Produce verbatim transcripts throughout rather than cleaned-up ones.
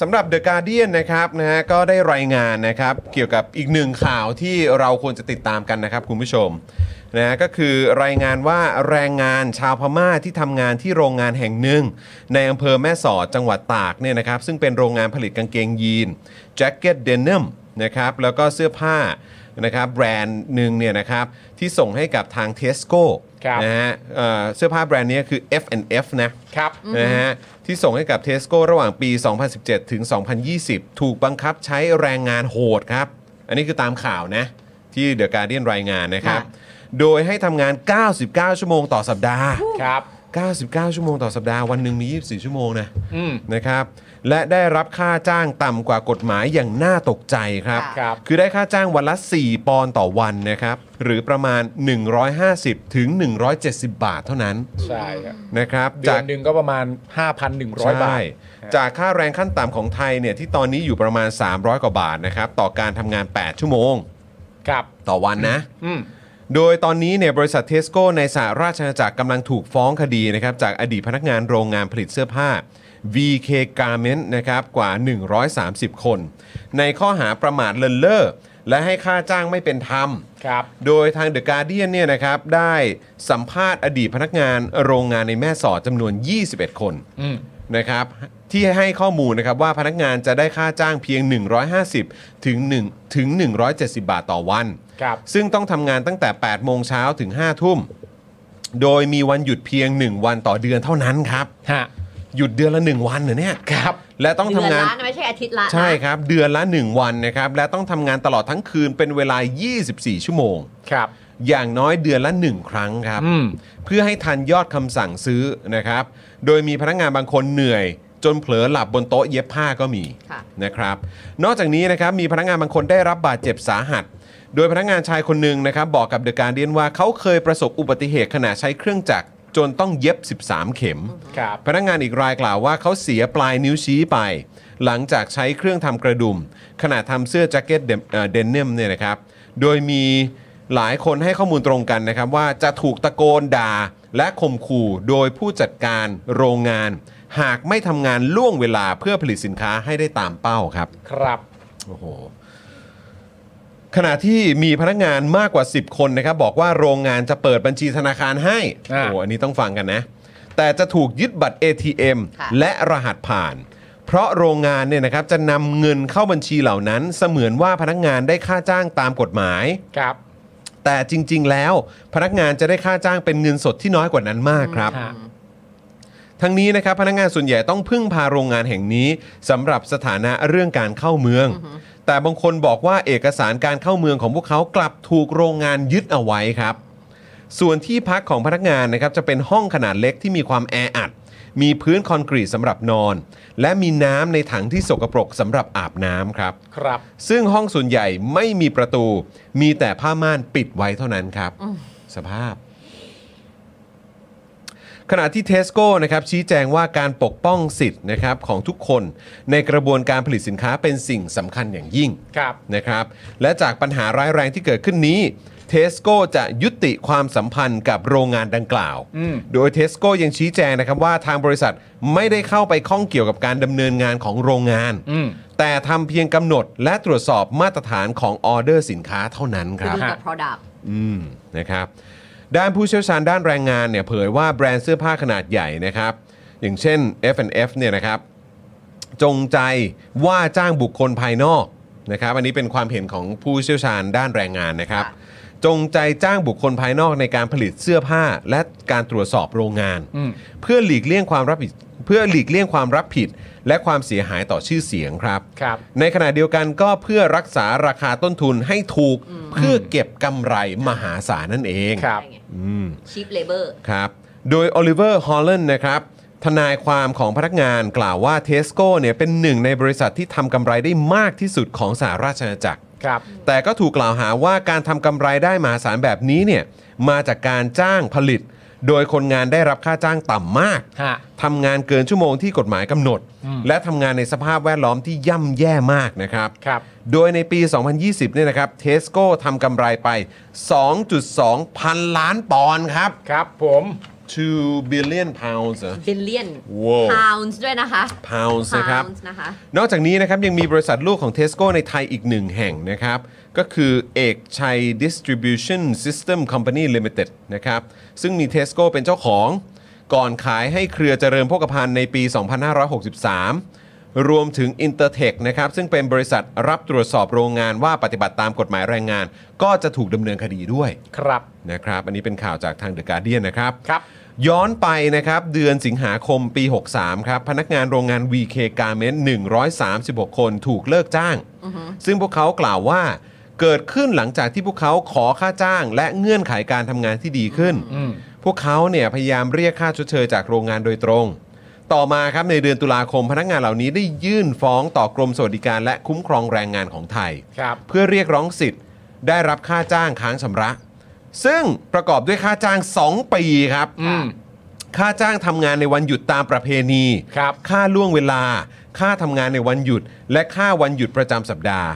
สำหรับ The Guardian นะครับนะฮะก็ได้รายงานนะครับเกี่ยวกับอีกหนึ่งข่าวที่เราควรจะติดตามกันนะครับคุณผู้ชมนะก็คือรายงานว่าแรงงานชาวพม่าที่ทำงานที่โรงงานแห่งหนึ่งในอำเภอแม่สอดจังหวัดตากเนี่ยนะครับซึ่งเป็นโรงงานผลิตกางเกงยีนแจ็คเก็ตเดนิมนะครับแล้วก็เสื้อผ้านะครับแบรนด์หนึ่งเนี่ยนะครับที่ส่งให้กับทาง Tesco นะฮะ เ, เสื้อผ้าแบรนด์นี้คือ เอฟ แอนด์ เอฟ นะครับนะฮะที่ส่งให้กับ Tesco ระหว่างปี สองพันสิบเจ็ด ถึง สองพันยี่สิบ ถูกบังคับใช้แรงงานโหดครับอันนี้คือตามข่าวนะที่ The Guardian รายงานนะครับโดยให้ทำงานเก้าสิบเก้าชั่วโมงต่อสัปดาห์ครับเก้าสิบเก้าชั่วโมงต่อสัปดาห์วันหนึ่งมียี่สิบสี่ชั่วโมงนะนะครับและได้รับค่าจ้างต่ำกว่ากฎหมายอย่างน่าตกใจครับ ครับคือได้ค่าจ้างวันละสี่ปอนด์ต่อวันนะครับหรือประมาณหนึ่งร้อยห้าสิบถึงหนึ่งร้อยเจ็ดสิบบาทเท่านั้นใช่ครับนะครับเดือนหนึ่งก็ประมาณ ห้าพันหนึ่งร้อย บาทจากค่าแรงขั้นต่ำของไทยเนี่ยที่ตอนนี้อยู่ประมาณสามร้อยกว่าบาทนะครับต่อการทำงานแปดชั่วโมงครับต่อวันนะโดยตอนนี้เนี่ยบริษัท Tesco ในสหราชอาณาจักรกำลังถูกฟ้องคดีนะครับจากอดีตพนักงานโรงงานผลิตเสื้อผ้า วี เค Garment นะครับกว่าหนึ่งร้อยสามสิบคนในข้อหาประมาทเลินเล่อและให้ค่าจ้างไม่เป็นธรรมครับโดยทาง The Guardian เนี่ยนะครับได้สัมภาษณ์อดีตพนักงานโรงงานในแม่สอดจำนวนยี่สิบเอ็ดคนนะครับที่ให้ข้อมูลนะครับว่าพนักงานจะได้ค่าจ้างเพียงหนึ่งร้อยห้าสิบถึงหนึ่งถึงหนึ่งร้อยเจ็ดสิบบาทต่อวันซึ่งต้องทำงานตั้งแต่แปดโมงเช้าถึงห้าทุ่มโดยมีวันหยุดเพียงหนึ่งวันต่อเดือนเท่านั้นครับหยุดเดือนละหนึ่งวันเหรอเนี่ยครับและต้องทำงานไม่ใช่อาทิตย์ละใช่ครับเดือนละหนึ่งวันนะครับและต้องทำงานตลอดทั้งคืนเป็นเวลายี่สิบสี่ชั่วโมงครับอย่างน้อยเดือนละหนึ่งครั้งครับเพื่อให้ทันยอดคำสั่งซื้อนะครับโดยมีพนักงานบางคนเหนื่อยจนเผลอหลับบนโต๊ะเย็บผ้าก็มีนะครับนอกจากนี้นะครับมีพนักงานบางคนได้รับบาดเจ็บสาหัสโดยพนักงานชายคนหนึ่งนะครับบอกกับ The Guardian ว่าเขาเคยประสบอุบัติเหตุขณะใช้เครื่องจักรจนต้องเย็บสิบสามเข็มพนักงานอีกรายกล่าวว่าเขาเสียปลายนิ้วชี้ไปหลังจากใช้เครื่องทำกระดุมขณะทำเสื้อแจ็คเก็ตเดนิมเนี่ยนะครับโดยมีหลายคนให้ข้อมูลตรงกันนะครับว่าจะถูกตะโกนด่าและข่มขู่โดยผู้จัดการโรงงานหากไม่ทำงานล่วงเวลาเพื่อผลิตสินค้าให้ได้ตามเป้าครับครับโอ้โหขณะที่มีพนักงานมากกว่าสิบคนนะครับบอกว่าโรงงานจะเปิดบัญชีธนาคารให้โอ้อันนี้ต้องฟังกันนะแต่จะถูกยึดบัตร เอ ที เอ็ม และรหัสผ่านเพราะโรงงานเนี่ยนะครับจะนำเงินเข้าบัญชีเหล่านั้นเสมือนว่าพนักงานได้ค่าจ้างตามกฎหมายครับแต่จริงๆแล้วพนักงานจะได้ค่าจ้างเป็นเงินสดที่น้อยกว่านั้นมากครับทั้งนี้นะครับพนักงานส่วนใหญ่ต้องพึ่งพาโรงงานแห่งนี้สำหรับสถานะเรื่องการเข้าเมืองแต่บางคนบอกว่าเอกสารการเข้าเมืองของพวกเขากลับถูกโรงงานยึดเอาไว้ครับส่วนที่พักของพนักงานนะครับจะเป็นห้องขนาดเล็กที่มีความแออัดมีพื้นคอนกรีตสำหรับนอนและมีน้ำในถังที่สกปรกสำหรับอาบน้ำครับครับซึ่งห้องส่วนใหญ่ไม่มีประตูมีแต่ผ้าม่านปิดไว้เท่านั้นครับสภาพขณะที่ Tesco นะครับชี้แจงว่าการปกป้องสิทธิ์นะครับของทุกคนในกระบวนการผลิตสินค้าเป็นสิ่งสำคัญอย่างยิ่งนะครับและจากปัญหาร้ายแรงที่เกิดขึ้นนี้ Tesco จะยุติความสัมพันธ์กับโรงงานดังกล่าวโดย Tesco ยังชี้แจงนะครับว่าทางบริษัทไม่ได้เข้าไปข้องเกี่ยวกับการดำเนินงานของโรงงานแต่ทำเพียงกำหนดและตรวจสอบมาตรฐานของออเดอร์สินค้าเท่านั้นครับนะครับด้านผู้เชี่ยวชาญด้านแรงงานเนี่ยเผยว่าแบรนด์เสื้อผ้าขนาดใหญ่นะครับอย่างเช่น เอฟ แอนด์ เอฟ เนี่ยนะครับจงใจว่าจ้างบุคคลภายนอกนะครับอันนี้เป็นความเห็นของผู้เชี่ยวชาญด้านแรงงานนะครับจงใจจ้างบุคคลภายนอกในการผลิตเสื้อผ้าและการตรวจสอบโรงงานเพื่อหลีกเลี่ยงความรับผิดเพื่อหลีกเลี่ยงความรับผิดและความเสียหายต่อชื่อเสียงครับในขณะเดียวกันก็เพื่อรักษาราคาต้นทุนให้ถูกเพื่อเก็บกำไรมหาศาลนั่นเองครับชีพเลเบอร์ครับโดยโอลิเวอร์ฮอลแลนด์นะครับทนายความของพนักงานกล่าวว่า Tesco เนี่ยเป็นหนึ่งในบริษัทที่ทำกำไรได้มากที่สุดของสหราชอาณาจักรแต่ก็ถูกกล่าวหาว่าการทำกำไรได้มหาศาลแบบนี้เนี่ยมาจากการจ้างผลิตโดยคนงานได้รับค่าจ้างต่ำมากทำงานเกินชั่วโมงที่กฎหมายกำหนดและทำงานในสภาพแวดล้อมที่ย่ำแย่มากนะครับโดยในปี สองพันยี่สิบ เนี่ยนะครับ Tesco ทำกำไรไป สองจุดสอง พันล้านปอนด์ครับครับผม two billion pounds อ่ะ billion pounds ด้วยนะคะ pounds นะครับนอกจากนี้นะครับยังมีบริษัทลูกของ Tesco ในไทยอีกหนึ่งแห่งนะครับก็คือเอกชัย Distribution System Company Limited นะครับซึ่งมี Tesco เป็นเจ้าของก่อนขายให้เครือเจริญโภคภัณฑ์ในปี สองพันห้าร้อยหกสิบสาม รวมถึง Intertek นะครับซึ่งเป็นบริษัทรับตรวจสอบโรงงานว่าปฏิบัติตามกฎหมายแรงงานก็จะถูกดำเนินคดีด้วยครับนะครับอันนี้เป็นข่าวจากทาง The Guardian นะครับครับย้อนไปนะครับเดือนสิงหาคมปีหกสามครับพนักงานโรงงาน วี เค Garment หนึ่งร้อยสามสิบหก คนถูกเลิกจ้าง uh-huh. ซึ่งพวกเขากล่าวว่าเกิดขึ้นหลังจากที่พวกเขาขอค่าจ้างและเงื่อนไขการทำงานที่ดีขึ้น uh-huh. พวกเขาเนี่ยพยายามเรียกค่าชดเชยจากโรงงานโดยตรงต่อมาครับในเดือนตุลาคมพนักงานเหล่านี้ได้ยื่นฟ้องต่อกรมสวัสดิการและคุ้มครองแรงงานของไทยเพื่อเรียกร้องสิทธิ์ได้รับค่าจ้างค้างชำระซึ่งประกอบด้วยค่าจ้างสองปีครับค่าจ้างทำงานในวันหยุดตามประเพณีค่าล่วงเวลาค่าทำงานในวันหยุดและค่าวันหยุดประจำสัปดาห์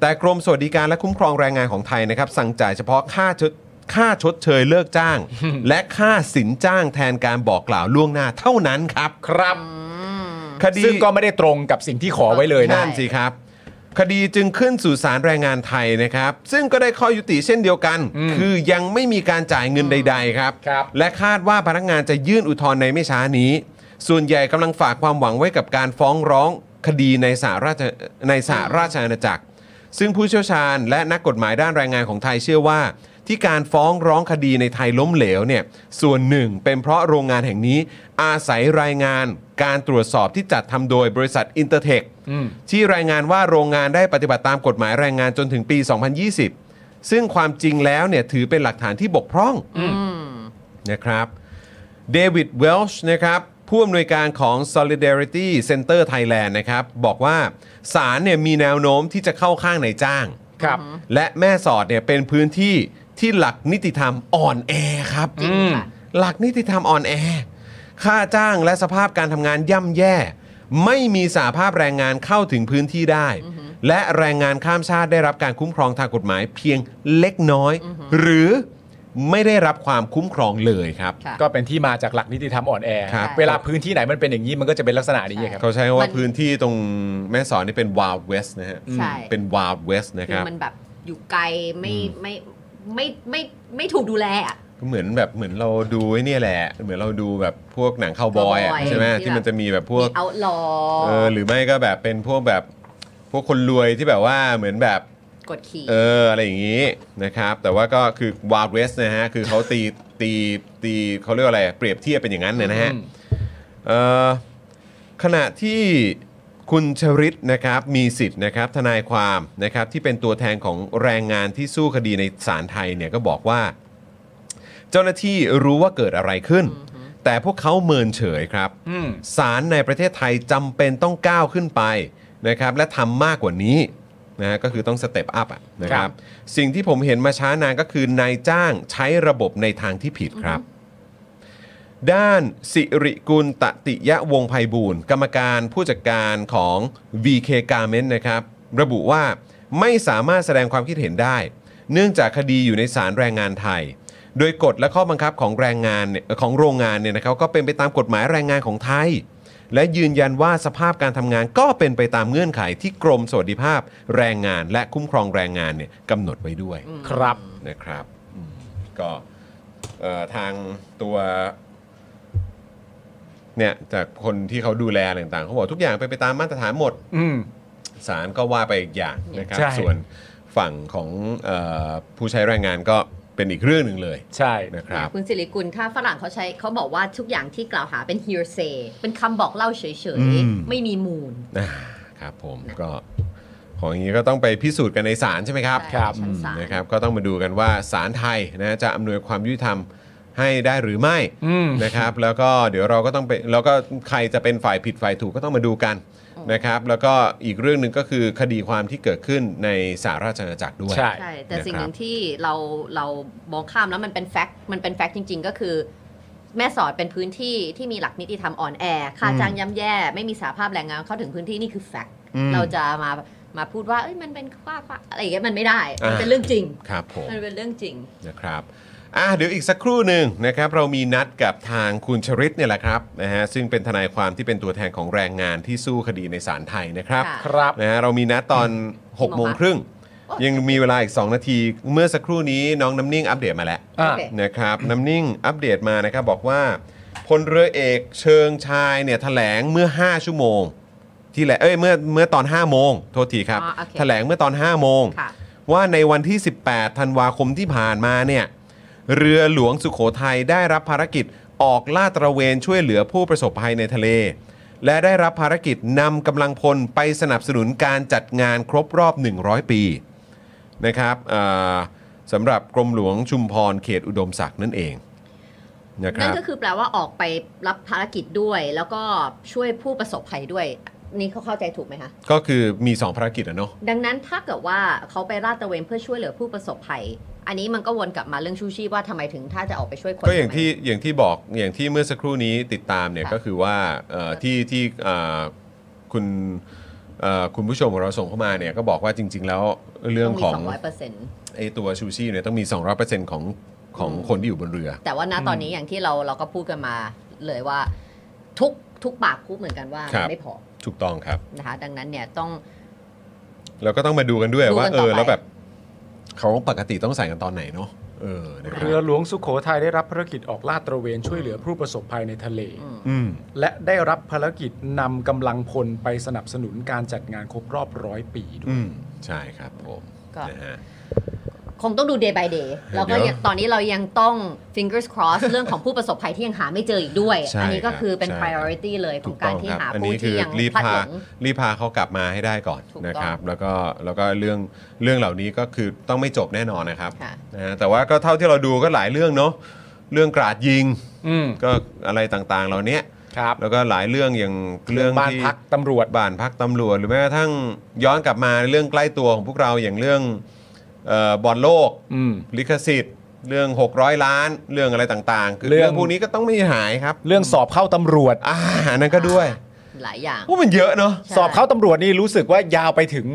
แต่กรมสวัสดิการและคุ้มครองแรงงานของไทยนะครับสั่งจ่ายเฉพาะค่าชดค่าชดเชยเลิกจ้าง และค่าสินจ้างแทนการบอกกล่าวล่วงหน้าเท่านั้นครับครับคดีซึ่งก็ไม่ได้ตรงกับสิ่งที่ขอไว้เลยนั่นสิครับคดีจึงขึ้นสู่ศาลแรงงานไทยนะครับซึ่งก็ได้ข้อยุติเช่นเดียวกันคือยังไม่มีการจ่ายเงินใดๆครับและคาดว่าพนักงานจะยื่นอุทธรณ์ในไม่ช้านี้ส่วนใหญ่กำลังฝากความหวังไว้กับการฟ้องร้องคดีในสหราชในสหราชอาณาจักรซึ่งผู้เชี่ยวชาญและนักกฎหมายด้านแรงงานของไทยเชื่อว่าที่การฟ้องร้องคดีในไทยล้มเหลวเนี่ยส่วนหนึ่งเป็นเพราะโรงงานแห่งนี้อาศัยรายงานการตรวจสอบที่จัดทำโดยบริษัท Intertek ที่รายงานว่าโรงงานได้ปฏิบัติตามกฎหมายแรงงานจนถึงปี สองพันยี่สิบ ซึ่งความจริงแล้วเนี่ยถือเป็นหลักฐานที่บกพร่องนะครับเดวิดเวลช์นะครับผู้อำนวยการของ Solidarity Center Thailand นะครับบอกว่าศาลเนี่ยมีแนวโน้มที่จะเข้าข้างนายจ้างและแม่สอดเนี่ยเป็นพื้นที่ที่หลักนิติธรรมอ่อนแอครับหลักนิติธรรมอ่อนแอค่าจ้างและสภาพการทำงานย่ำแย่ไม่มีสหภาพแรงงานเข้าถึงพื้นที่ได้และแรงงานข้ามชาติได้รับการคุ้มครองทางกฎหมายเพียงเล็กน้อยหรือไม่ได้รับความคุ้มครองเลยครับก็เป็นที่มาจากหลักนิติธรรมอ่อนแอเวลาพื้นที่ไหนมันเป็นอย่างนี้มันก็จะเป็นลักษณะนี้ครับเขาใช้คำว่าพื้นที่ตรงแม่สอดนี่เป็น Wild West นะฮะเป็น Wild West นะครับมันแบบอยู่ไกลไม่ไม่ไม่ไม่ไม่ถูกดูแลอ่ะก็เหมือนแบบเหมือนเราดูไอ้นี่แหละเหมือนเราดูแบบพวกหนังคาวบอยอ่ะใช่ไหมที่มันจะมีแบบพวกเอาหลอเออหรือไม่ก็แบบเป็นพวกแบบพวกคนรวยที่แบบว่าเหมือนแบบกดขี่เอออะไรอย่างงี้นะครับแต่ว่าก็คือ Wild West นะฮะคือเขาตีตีตีเขาเรียกอะไรเปรียบเทียบเป็นอย่างนั้นเนี่ยนะฮะเออขณะที่คุณชริตนะครับมีสิทธิ์นะครับทนายความนะครับที่เป็นตัวแทนของแรงงานที่สู้คดีในศาลไทยเนี่ยก็บอกว่าเจ้าหน้าที่รู้ว่าเกิดอะไรขึ้นแต่พวกเขาเมินเฉยครับศาลในประเทศไทยจำเป็นต้องก้าวขึ้นไปนะครับและทำมากกว่านี้นะก็คือต้องสเต็ปอัพนะครับสิ่งที่ผมเห็นมาช้านานก็คือนายจ้างใช้ระบบในทางที่ผิดครับด้านสิริกุลตติยวงศ์ไพบูลย์กรรมการผู้จัดการของ วี เค Garment นะครับระบุว่าไม่สามารถแสดงความคิดเห็นได้เนื่องจากคดีอยู่ในศาลแรงงานไทยโดยกฎและข้อบังคับของแรงงานของโรงงานเนี่ยนะครับก็เป็นไปตามกฎหมายแรงงานของไทยและยืนยันว่าสภาพการทำงานก็เป็นไปตามเงื่อนไขที่กรมสวัสดิภาพแรงงานและคุ้มครองแรงงานเนี่ยกำหนดไว้ด้วยครับนะครับก็ทางตัวเนี่ยจากคนที่เขาดูแลอะไรต่างๆเขาบอกทุกอย่างไปไปตามมาตรฐานหมดศาลก็ว่าไปอีกอย่างนะครับส่วนฝั่งของเอ่อผู้ใช้แรงงานก็เป็นอีกเรื่องนึงเลยใช่นะครับคุณศิริกุลถ้าฝรั่งเขาใช้เขาบอกว่าทุกอย่างที่กล่าวหาเป็น hearsay เป็นคำบอกเล่าเฉยๆไม่มีมูลครับผมก็ของอย่างนี้ก็ต้องไปพิสูจน์กันในศาลใช่ไหมครับครับนะครับก็ต้องมาดูกันว่าศาลไทยนะจะอำนวยความยุติธรรมให้ได้หรือไม่นะครับแล้วก็เดี๋ยวเราก็ต้องไปแล้วก็ใครจะเป็นฝ่ายผิดฝ่ายถูกก็ต้องมาดูกันนะครับแล้วก็อีกเรื่องนึงก็คือคดีความที่เกิดขึ้นในสหราชอาณาจักรด้วยใช่แต่สิ่งหนึ่งที่เราเรามองข้ามแล้วมันเป็นแฟกต์มันเป็นแฟกต์จริงๆก็คือแม่สอดเป็นพื้นที่ที่มีหลักนิติธรรมอ่อนแอค่าจ้างย่ำแย่ไม่มีสหภาพแรงงานเข้าถึงพื้นที่นี่คือแฟกต์เราจะมามาพูดว่าเอ้ยมันเป็นว่าอะไรอย่างเงี้ยมันไม่ได้มันเป็นเรื่องจริงครับผมมันเป็นเรื่องจริงนะครับ อ่ะเดี๋ยวอีกสักครู่หนึ่งนะครับเรามีนัดกับทางคุณชริตเนี่ยแหละครับนะฮะซึ่งเป็นทนายความที่เป็นตัวแทนของแรงงานที่สู้คดีในศาลไทยนะครับครับนะฮะเรามีนัดตอนหกโมงครึ่งยังมีเวลาอีกสองนาทีเมื่อสักครู่นี้น้องน้ำนิ่งอัปเดตมาแล้วนะครับน้ำนิ่งอัปเดตมานะครับบอกว่าพลเรือเอกเชิงชายเนี่ยแถลงเมื่อห้าชั่วโมงที่แหละเอ้ยเมื่อเมื่อตอนห้าโมงโทษทีครับแถลงเมื่อตอนห้าโมงว่าในวันที่สิบแปดธันวาคมที่ผ่านมาเนี่ยเรือหลวงสุโขทัยได้รับภารกิจออกลาดตระเวนช่วยเหลือผู้ประสบภัยในทะเลและได้รับภารกิจนำกำลังพลไปสนับสนุนการจัดงานครบรอบหนึ่งร้อยปีนะครับสำหรับกรมหลวงชุมพรเขตอุดมศักดิ์นั่นเองนะครับนั่นก็คือแปลว่าออกไปรับภารกิจด้วยแล้วก็ช่วยผู้ประสบภัยด้วยนี่เขาเข้าใจถูกไหมคะก็คือมีสองภารกิจนะเนาะดังนั้นถ้าเกิดว่าเขาไปลาดตระเวนเพื่อช่วยเหลือผู้ประสบภัยอันนี้มันก็วนกลับมาเรื่องชูชีพว่าทำไมถึงถ้าจะออกไปช่วยคนก็อย่างที่อย่างที่บอกอย่างที่เมื่อสักครู่นี้ติดตามเนี่ยก็คือว่าที่ที่คุณคุณผู้ชมของเราส่งเข้ามาเนี่ยก็บอกว่าจริงๆแล้วเรื่องของไอตัวชูชีพเนี่ยต้องมี สองร้อยเปอร์เซ็นต์ ของของคนที่อยู่บนเรือแต่ว่าณตอนนี้อย่างที่เราเราก็พูดกันมาเลยว่าทุกทุกปากพูดเหมือนกันว่าไม่พอถูกต้องครับนะคะดังนั้นเนี่ยต้องเราก็ต้องมาดูกันด้วยว่าเออแล้วแบบเขาปกติต้องใส่กันตอนไหนเนาะเออเรือหลวงสุโขทัยได้รับภารกิจออกลาดตระเวนช่วยเหลือผู้ประสบภัยในทะเลและได้รับภารกิจนำกำลังพลไปสนับสนุนการจัดงานครบรอบร้อยปีด้วยใช่ครับผมนะฮะคงต้องดู day by day แล้วก็ตอนนี้เรายังต้อง fingers cross เรื่องของผู้ประสบภัยที่ยังหาไม่เจออีกด้วยอันนี้ก็คือเป็น priority เลยของการที่หาผู้ที่ยังพลัดหลงรีบพาเขากลับมาให้ได้ก่อนนะครับแล้วก็แล้วก็เรื่องเรื่องเหล่านี้ก็คือต้องไม่จบแน่นอนนะครับนะแต่ว่าก็เท่าที่เราดูก็หลายเรื่องเนาะเรื่องกราดยิงก็อะไรต่างๆเหล่านี้แล้วก็หลายเรื่องอย่างเรื่องบ้านพักตำรวจบ้านพักตำรวจหรือแม้กระทั่งย้อนกลับมาเรื่องใกล้ตัวของพวกเราอย่างเรื่องบอลโลกลิขสิทธิ์เรื่องหกร้อยล้านเรื่องอะไรต่างๆคือเรื่องพวกนี้ก็ต้องไม่หายครับเรื่องสอบเข้าตำรวจอ่านั่นก็ด้วยหลายอย่างว่ามันเยอะเนาะสอบเข้าตำรวจนี่รู้สึกว่ายาวไปถึง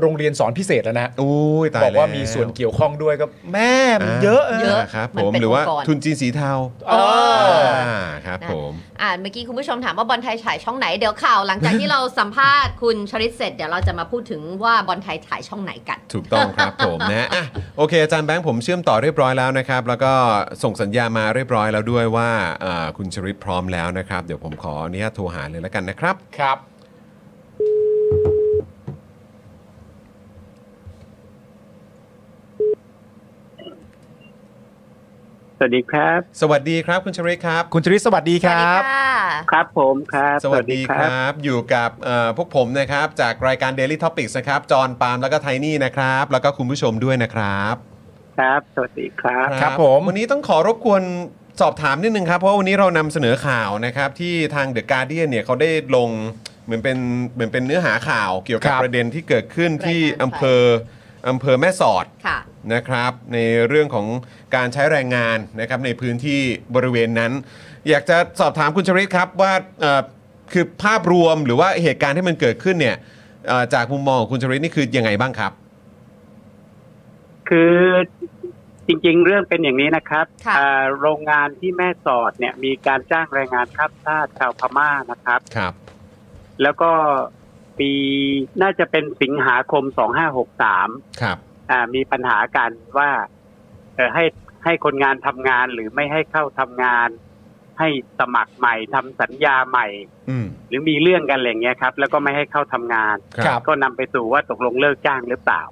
โรงเรียนสอนพิเศษแล้วนะบอกว่ามีส่วนเกี่ยวข้องด้วยก็แม่มันเยอะเยอะครับผมหรือว่าทุนจีนสีเทาครับผมอ่าเมื่อกี้คุณผู้ชมถามว่าบอลไทยฉายช่องไหนเดี๋ยวข่าวหลังจากที่เราสัมภาษณ์คุณชริตเสร็จเดี๋ยวเราจะมาพูดถึงว่าบอลไทยฉายช่องไหนกันถูกต้องครับผมนะอ่ะโอเคอาจารย์แบงค์ผมเชื่อมต่อเรียบร้อยแล้วนะครับแล้วก็ส่งสัญญามาเรียบร้อยแล้วด้วยว่าคุณชริตพร้อมแล้วนะครับเดี๋ยวผมขออนุญาตโทรหาเลยแล้วกันนะครับครับสวัสดีครับสวัสดีครับคุณชริตครับคุณชริตสวัสดีครับครับผมครับสวัสดีครับอยู่กับพวกผมนะครับจากรายการ Daily Topics นะครับจอห์นปาล์มแล้วก็ไทนี่นะครับแล้วก็คุณผู้ชมด้วยนะครับครับสวัสดีครับครับผมวันนี้ต้องขอรบกวนสอบถามนิดนึงครับเพราะวันนี้เรานำเสนอข่าวนะครับที่ทาง The Guardian เนี่ยเขาได้ลงเหมือนเป็นเหมือนเป็นเนื้อหาข่าวเกี่ยวกับประเด็นที่เกิดขึ้นที่อำเภออำเภอแม่สอดนะครับในเรื่องของการใช้แรงงานนะครับในพื้นที่บริเวณนั้นอยากจะสอบถามคุณชริตครับว่าคือภาพรวมหรือว่าเหตุการณ์ที่มันเกิดขึ้นเนี่ยจากมุมมองของคุณชริตนี่คือยังไงบ้างครับคือจริงๆเรื่องเป็นอย่างนี้นะครับโรงงานที่แม่สอดเนี่ยมีการจ้างแรงงานข้ามชาติชาวพม่านะครับครับแล้วก็ปีน่าจะเป็นสิงหาคมสองห้าหกสามครับมีปัญหากันว่าให้ให้คนงานทำงานหรือไม่ให้เข้าทำงานให้สมัครใหม่ทำสัญญาใหม่หรือมีเรื่องกันอะไรอย่างเงี้ยครับแล้วก็ไม่ให้เข้าทำงานก็นำไปสู่ว่าตกลงเลิกจ้างหรือเปล่า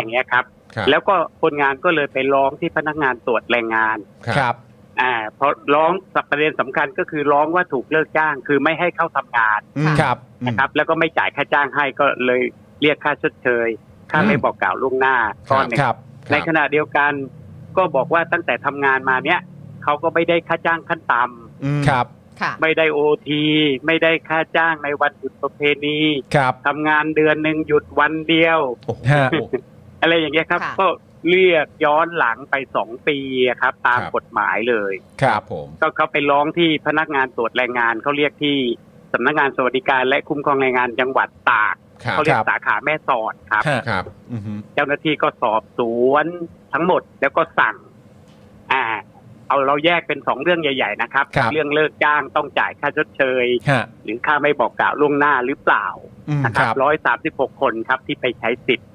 อย่างเงี้ยครับแล้วก็คนงานก็เลยไปร้องที่พนักงานตรวจแรงงานครับอ่าเพราะร้องประเด็นสำคัญก็คือร้องว่าถูกเลิกจ้างคือไม่ให้เข้าทำงานครับนะครับแล้วก็ไม่จ่ายค่าจ้างให้ก็เลยเรียกค่าชดเชยค่าไม่บอกกล่าวล่วงหน้าก้อนหนึ่งในขณะเดียวกันก็บอกว่าตั้งแต่ทำงานมาเนี้ยเขาก็ไม่ได้ค่าจ้างขั้นต่ำครับไม่ได้โอทีไม่ได้ค่าจ้างในวันหยุดประเพณีครับทำงานเดือนหนึ่งหยุดวันเดียวอะไรอย่างเงี้ยครับก็เรียกย้อนหลังไปสองปีครับตามกฎหมายเลยครับผมก็เขาไปร้องที่พนักงานตรวจแรงงานเขาเรียกที่สำนักงานสวัสดิการและคุ้มครองแรงงานจังหวัดตากเขาเรียกสาขาแม่สอดครับเจ้าหน้าที่ก็สอบสวนทั้งหมดแล้วก็สั่ง เอาเราแยกเป็นสองเรื่องใหญ่ๆนะครับเรื่องเลิกจ้างต้องจ่ายค่าชดเชยหรือค่าไม่บอกกล่าวล่วงหน้าหรือเปล่านะครับหนึ่งร้อยสามสิบหกคนครับที่ไปใช้สิทธิ์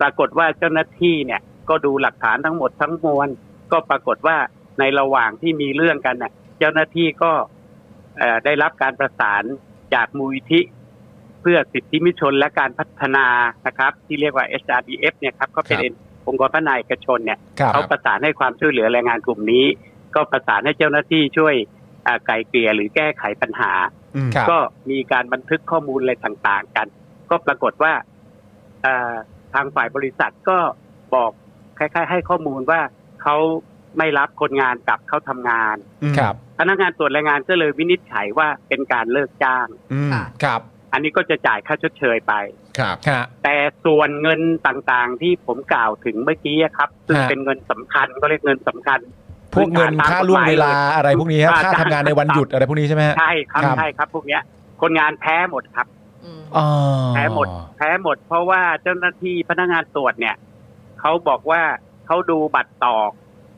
ปรากฏว่าเจ้าหน้าที่เนี่ยก็ดูหลักฐานทั้งหมดทั้งมวลก็ปรากฏว่าในระหว่างที่มีเรื่องกันเนี่ยเจ้าหน้าที่ก็ได้รับการประสานจากมูลนิธิเพื่อสิทธิมนุษยชนและการพัฒนานะครับที่เรียกว่า เอส อาร์ ดี เอฟ เนี่ยครับก็เป็นองค์กรพัฒนาเอกชนเนี่ยเขาประสานให้ความช่วยเหลือแรงงานกลุ่มนี้ก็ประสานให้เจ้าหน้าที่ช่วยไกล่เกลี่ยหรือแก้ไขปัญหาก็มีการบันทึกข้อมูลอะไรต่างๆกันก็ปรากฏว่าทางฝ่ายบริษัทก็บอกคล้ายๆให้ข้อมูลว่าเขาไม่รับคนงานกลับเข้าทำงานพนักงานตรวจแรงงานก็เลยวินิจฉัยว่าเป็นการเลิกจ้างอันนี้ก็จะจ่ายค่าชดเชยไปแต่ส่วนเงินต่างๆที่ผมกล่าวถึงเมื่อกี้ครับซึ่งเป็นเงินสำคัญก็เรียกเงินสำคัญพวกเงินค่าล่วงเวลาอะไรพวกนี้ค่าทำงานในวันหยุดอะไรพวกนี้ใช่ไหมใช่ครับใช่ครับพวกนี้คนงานแพ้หมดครับแพ้หมดแพ้หมดเพราะว่าเจ้าหน้าที่พนักงานตรวจเนี่ยเขาบอกว่าเขาดูบัตรตอก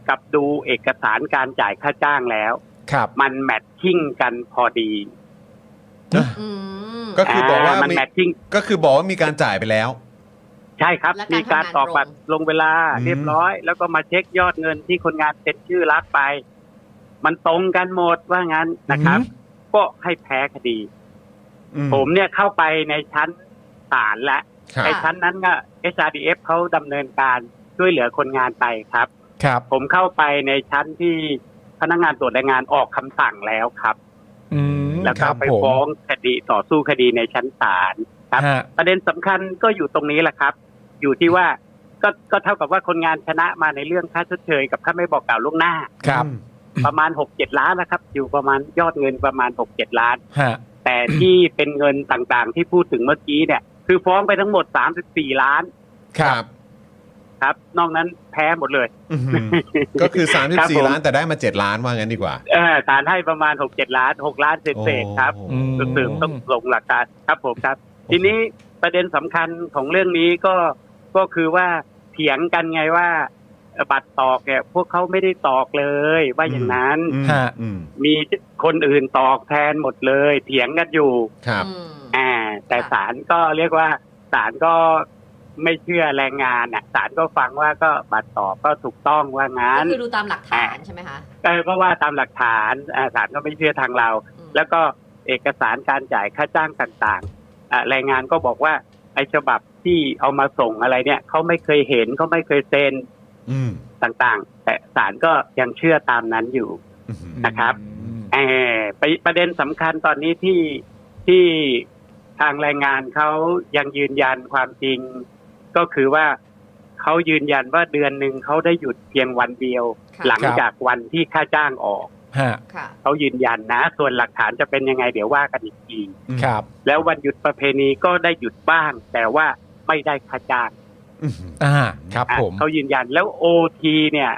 กับดูเอกสารการจ่ายค่าจ้างแล้วมันแมทชิ่งกันพอดีก็คือบอกว่ามันแมทชิ่งก็คือบอกว่ามีการจ่ายไปแล้วใช่ครับมีการตอกบัตรลงเวลาเรียบร้อยแล้วก็มาเช็คยอดเงินที่คนงานเซ็นชื่อรับไปมันตรงกันหมดว่างั้นนะครับก็ให้แพ้คดีผมเนี่ยเข้าไปในชั้นศาลและในชั้นนั้นก็ เอส อาร์ ดี เอฟ เขาดำเนินการช่วยเหลือคนงานไปครับครับผมเข้าไปในชั้นที่พนักงานตรวจแรงงานออกคำสั่งแล้วครับแล้วก็ไปฟ้องคดีต่อสู้คดีในชั้นศาลครับประเด็นสำคัญก็อยู่ตรงนี้แหละครับอยู่ที่ว่าก็ก็เท่ากับว่าคนงานชนะมาในเรื่องค่าชดเชยกับค่าไม่บอกกล่าวล่วงหน้าครับประมาณ หกเจ็ด ล้านนะครับอยู่ประมาณยอดเงินประมาณ หกเจ็ด ล้านแต่ที่เป็นเงินต่างๆที่พูดถึงเมื่อกี้เนี่ยคือฟ้องไปทั้งหมดสามสิบสี่ล้านครับครับนอกนั้นแพ้หมดเลยก็คือสามสิบสี่ล้านแต่ได้มาเจ็ดล้านว่างั้นดีกว่าเออศาลให้ประมาณ หกเจ็ด ล้านหกล้านเศษๆครับตื่นต้องลงหลักการครับผมครับทีนี้ประเด็นสำคัญของเรื่องนี้ก็ก็คือว่าเถียงกันไงว่าบัตรตอกเนี่ยพวกเขาไม่ได้ตอกเลยว่าอย่างนั้นมีคนอื่นตอกแทนหมดเลยเถียงกันอยู่ครับอ่าแต่ศาลก็เรียกว่าศาลก็ไม่เชื่อแรงงานน่ะศาลก็ฟังว่าก็บัตรตอกก็ถูกต้องว่างั้นก็คือดูตามหลักฐานใช่ไหมคะเออเพราะว่าตามหลักฐานศาลก็ไม่เชื่อทางเราแล้วก็เอกสารการจ่ายค่าจ้างต่างๆแรงงานก็บอกว่าไอ้ฉบับที่เอามาส่งอะไรเนี่ยเขาไม่เคยเห็นเขาไม่เคยเซ็นต่างๆแต่ศาลก็ยังเชื่อตามนั้นอยู่นะครับเออประเด็นสำคัญตอนนี้ที่ที่ทางแรงงานเขายังยืนยันความจริงก็คือว่าเขายืนยันว่าเดือนหนึ่งเขาได้หยุดเพียงวันเดียวหลังจากวันที่ค่าจ้างออกเขายืนยันนะส่วนหลักฐานจะเป็นยังไงเดี๋ยวว่ากันอีกทีแล้ววันหยุดประเพณีก็ได้หยุดบ้างแต่ว่าไม่ได้ค่าจ้างครับผมเขายืนยันแล้วโอทีเนี่ย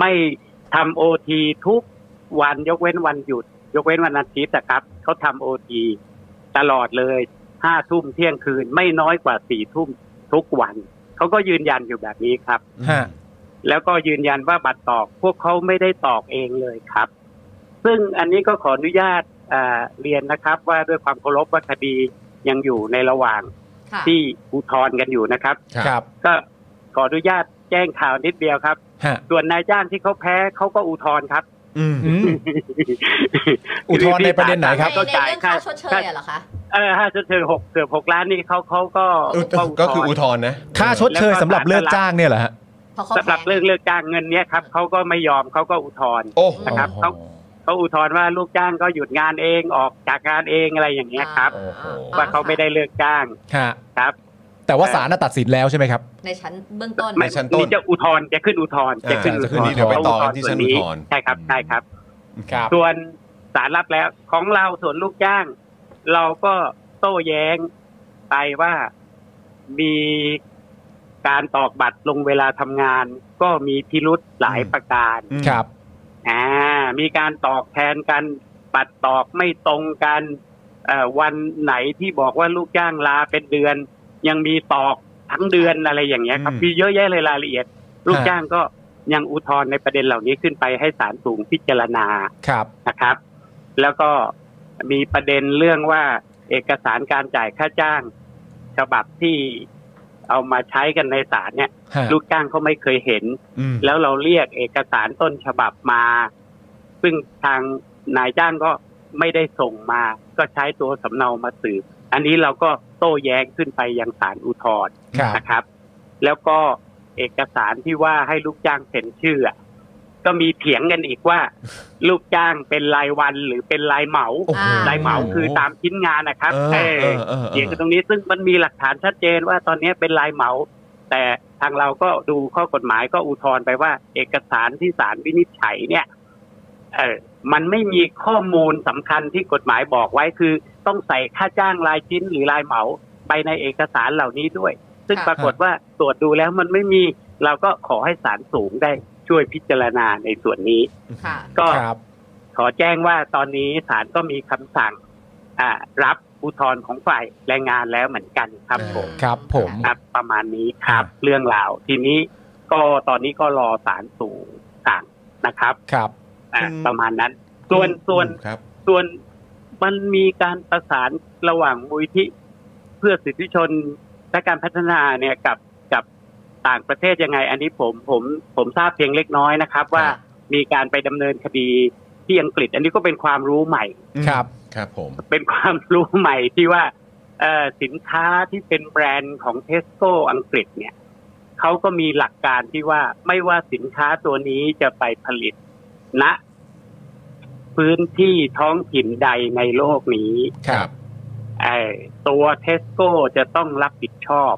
ไม่ทำโอทีทุกวันยกเว้นวันหยุดยกเว้นวันอาทิตย์นะครับเขาทำโอทีตลอดเลยห้าทุ่มเที่ยงคืนไม่น้อยกว่าสี่ทุ่มทุกวันเขาก็ยืนยันอยู่แบบนี้ครับแล้วก็ยืนยันว่าบัตรตอกพวกเขาไม่ได้ตอกเองเลยครับซึ่งอันนี้ก็ขออนุญาตเรียนนะครับว่าด้วยความเคารพว่าคดียังอยู่ในระหว่างที่อุทธรณ์กันอยู่นะครับก็ขออนุญาตแจ้งข่าวนิดเดียวครับส่วนนายจ้างที่เขาแพ้เขาก็อุทธรณ์ครับอุทธรณ์ในประเด็นไหนครับก็จ่ายค่าชดเชยเหรอคะเออค่าชดเชยหกเกือบหกล้านนี่เขาเขาก็ก็คืออุทธรณ์นะค่าชดเชยสำหรับเลิกจ้างเนี่ยเหรอฮะสำหรับเลิกเลิกจ้างเงินเนี้ยครับเขาก็ไม่ยอมเขาก็อุทธรณ์นะครับเขาเขาอุทธรณ์ว่าลูกจ้างก็หยุดงานเองออกจากงานเองอะไรอย่างเงี้ยครับว่าเขาไม่ได้เลิกจ้างครับแต่ว่าศาลตัดสินแล้วใช่ไหมครับในชั้นเบื้องต้นในชั้นต้นจะอุทธรณ์จะขึ้นอุทธรณ์จะขึ้นอุทธรณ์เดี๋ยวไปต่อที่ชั้นอุทธรณ์ใช่ครับใช่ครับส่วนศาลรับแล้วของเราส่วนลูกจ้างเราก็โต้แย้งไปว่ามีการตอกบัตรลงเวลาทำงานก็มีพิรุธหลายประการครับอ่ามีการตอกแทนกันบัตรตอกไม่ตรงกันวันไหนที่บอกว่าลูกจ้างลาเป็นเดือนยังมีตอกทั้งเดือนอะไรอย่างเงี้ยครับมีเยอะแยะเลยรายละเอียดลูกจ้างก็ ยังอุทธรณ์ในประเด็นเหล่านี้ขึ้นไปให้ศาลสูงพิจารณาครับนะครับแล้วก็มีประเด็นเรื่องว่าเอกสารการจ่ายค่าจ้างฉบับที่เอามาใช้กันในศาลเนี่ยลูกจ้างเขาไม่เคยเห็นแล้วเราเรียกเอกสารต้นฉบับมาซึ่งทางนายจ้างก็ไม่ได้ส่งมาก็ใช้ตัวสำเนามาสืบอันนี้เราก็โต้แย้งขึ้นไปยังศาลอุทธรณ์นะครับแล้วก็เอกสารที่ว่าให้ลูกจ้างเซ็นชื่อก็มีเถียงกันอีกว่าลูกจ้างเป็นรายวันหรือเป็นรายเหมารายเหมาคือตามชิ้นงานนะครับเออเถียงกันตรงนี้ซึ่งมันมีหลักฐานชัดเจนว่าตอนนี้เป็นรายเหมาแต่ทางเราก็ดูข้อกฎหมายก็อุทธรณ์ไปว่าเอกสารที่ศาลวินิจฉัยเนี่ยเออมันไม่มีข้อมูลสำคัญที่กฎหมายบอกไว้คือต้องใส่ค่าจ้างรายชิ้นหรือรายเหมาไปในเอกสารเหล่านี้ด้วยซึ่งปรากฏว่าตรวจดูแล้วมันไม่มีเราก็ขอให้ศาลสูงได้ช่วยพิจารณาในส่วนนี้ก็ขอแจ้งว่าตอนนี้ศาลก็มีคำสั่งรับอุทธรณ์ของฝ่ายแรงงานแล้วเหมือนกันครับผมครับผมประมาณนี้ครับเรื่องราวทีนี้ก็ตอนนี้ก็รอศาลสูงสั่งนะครับครับประมาณนั้นส่วนส่วนส่วนมันมีการประสานระหว่างมูลนิธิเพื่อสิทธิชนและการพัฒนาเนี่ยกับกับต่างประเทศยังไงอันนี้ผมผมผมทราบเพียงเล็กน้อยนะครับว่ามีการไปดำเนินคดีที่อังกฤษอันนี้ก็เป็นความรู้ใหม่ครับครับผมเป็นความรู้ใหม่ที่ว่าเอ่อสินค้าที่เป็นแบรนด์ของ Tesco อังกฤษเนี่ยเขาก็มีหลักการที่ว่าไม่ว่าสินค้าตัวนี้จะไปผลิตณพื้นที่ท้องถิ่นใดในโลกนี้ครับไอ้ตัว Tesco จะต้องรับผิดชอบ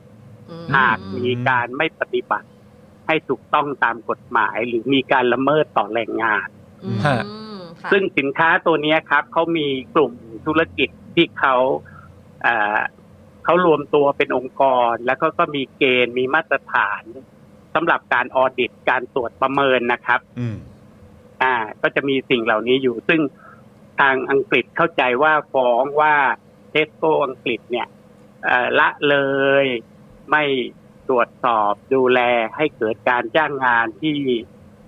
หากมีการไม่ปฏิบัติให้ถูกต้องตามกฎหมายหรือมีการละเมิดต่อแรงงานซึ่งสินค้าตัวนี้ครับเขามีกลุ่มธุรกิจที่เขาเอ่อเขารวมตัวเป็นองค์กรแล้วก็ก็มีเกณฑ์มีมาตรฐานสำหรับการออดิตการตรวจประเมินนะครับอ่าก็จะมีสิ่งเหล่านี้อยู่ซึ่งทางอังกฤษเข้าใจว่าฟ้องว่าเทสโก้อังกฤษเนี่ยละเลยไม่ตรวจสอบดูแลให้เกิดการจ้างงานที่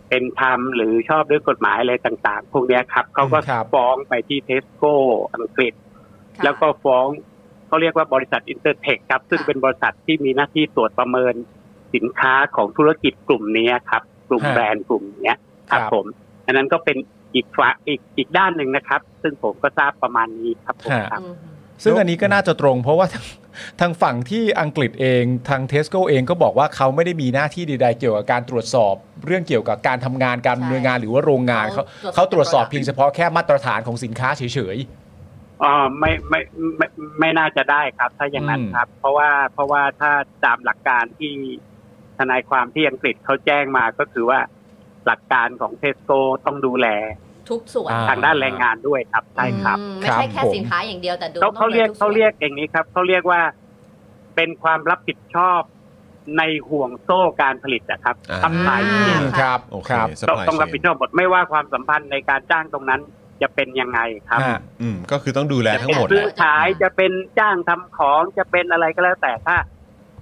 เป็นธรรมหรือชอบด้วยกฎหมายอะไรต่างๆพวกนี้ครับเขาก็ฟ้องไปที่เทสโก้อังกฤษแล้วก็ฟ้องเขาเรียกว่าบริษัท Intertek ครับซึ่งเป็นบริษัทที่มีหน้าที่ตรวจประเมินสินค้าของธุรกิจกลุ่มนี้ครับกลุ่มแบรนด์กลุ่มนี้ครับผมอันนั้นก็เป็นอีกฝ่ายอีกอีกด้านหนึ่งนะครับซึ่งผมก็ทราบประมาณนี้ครับผมครับซึ่งอันนี้ก็น่าจะตรงเพราะว่าทางฝั่งที่อังกฤษเองทาง Tesco เองก็บอกว่าเขาไม่ได้มีหน้าที่ใดๆเกี่ยวกับการตรวจสอบเรื่องเกี่ยวกับการทำงานการดำเนินงานหรือว่าโรงงานเขาเขาตรวจสอบเพียงเฉพาะแค่มาตรฐานของสินค้าเฉยๆอ๋อไม่ไม่ไม่ไม่น่าจะได้ครับถ้าอย่างนั้นครับเพราะว่าเพราะว่าถ้าตามหลักการที่ทนายความที่อังกฤษเขาแจ้งมาก็คือว่าหลักการของ Tesco ต้องดูแลทุกส่วนทางด้านแรงงานด้วยครับใช่ครับไม่ใช่แค่สินค้าอย่างเดียวแต่ดูเขาเรียกเขาเรียกอย่างนี้ครับเขาเรียกว่าเป็นความรับผิดชอบในห่วงโซ่การผลิตนะครับซัพพลายเชนครับต้องรับผิดชอบหมดไม่ว่าความสัมพันธ์ในการจ้างตรงนั้นจะเป็นยังไงครับอืมก็คือต้องดูแลทั้งหมดซื้อขายจะเป็นจ้างทำของจะเป็นอะไรก็แล้วแต่ถ้า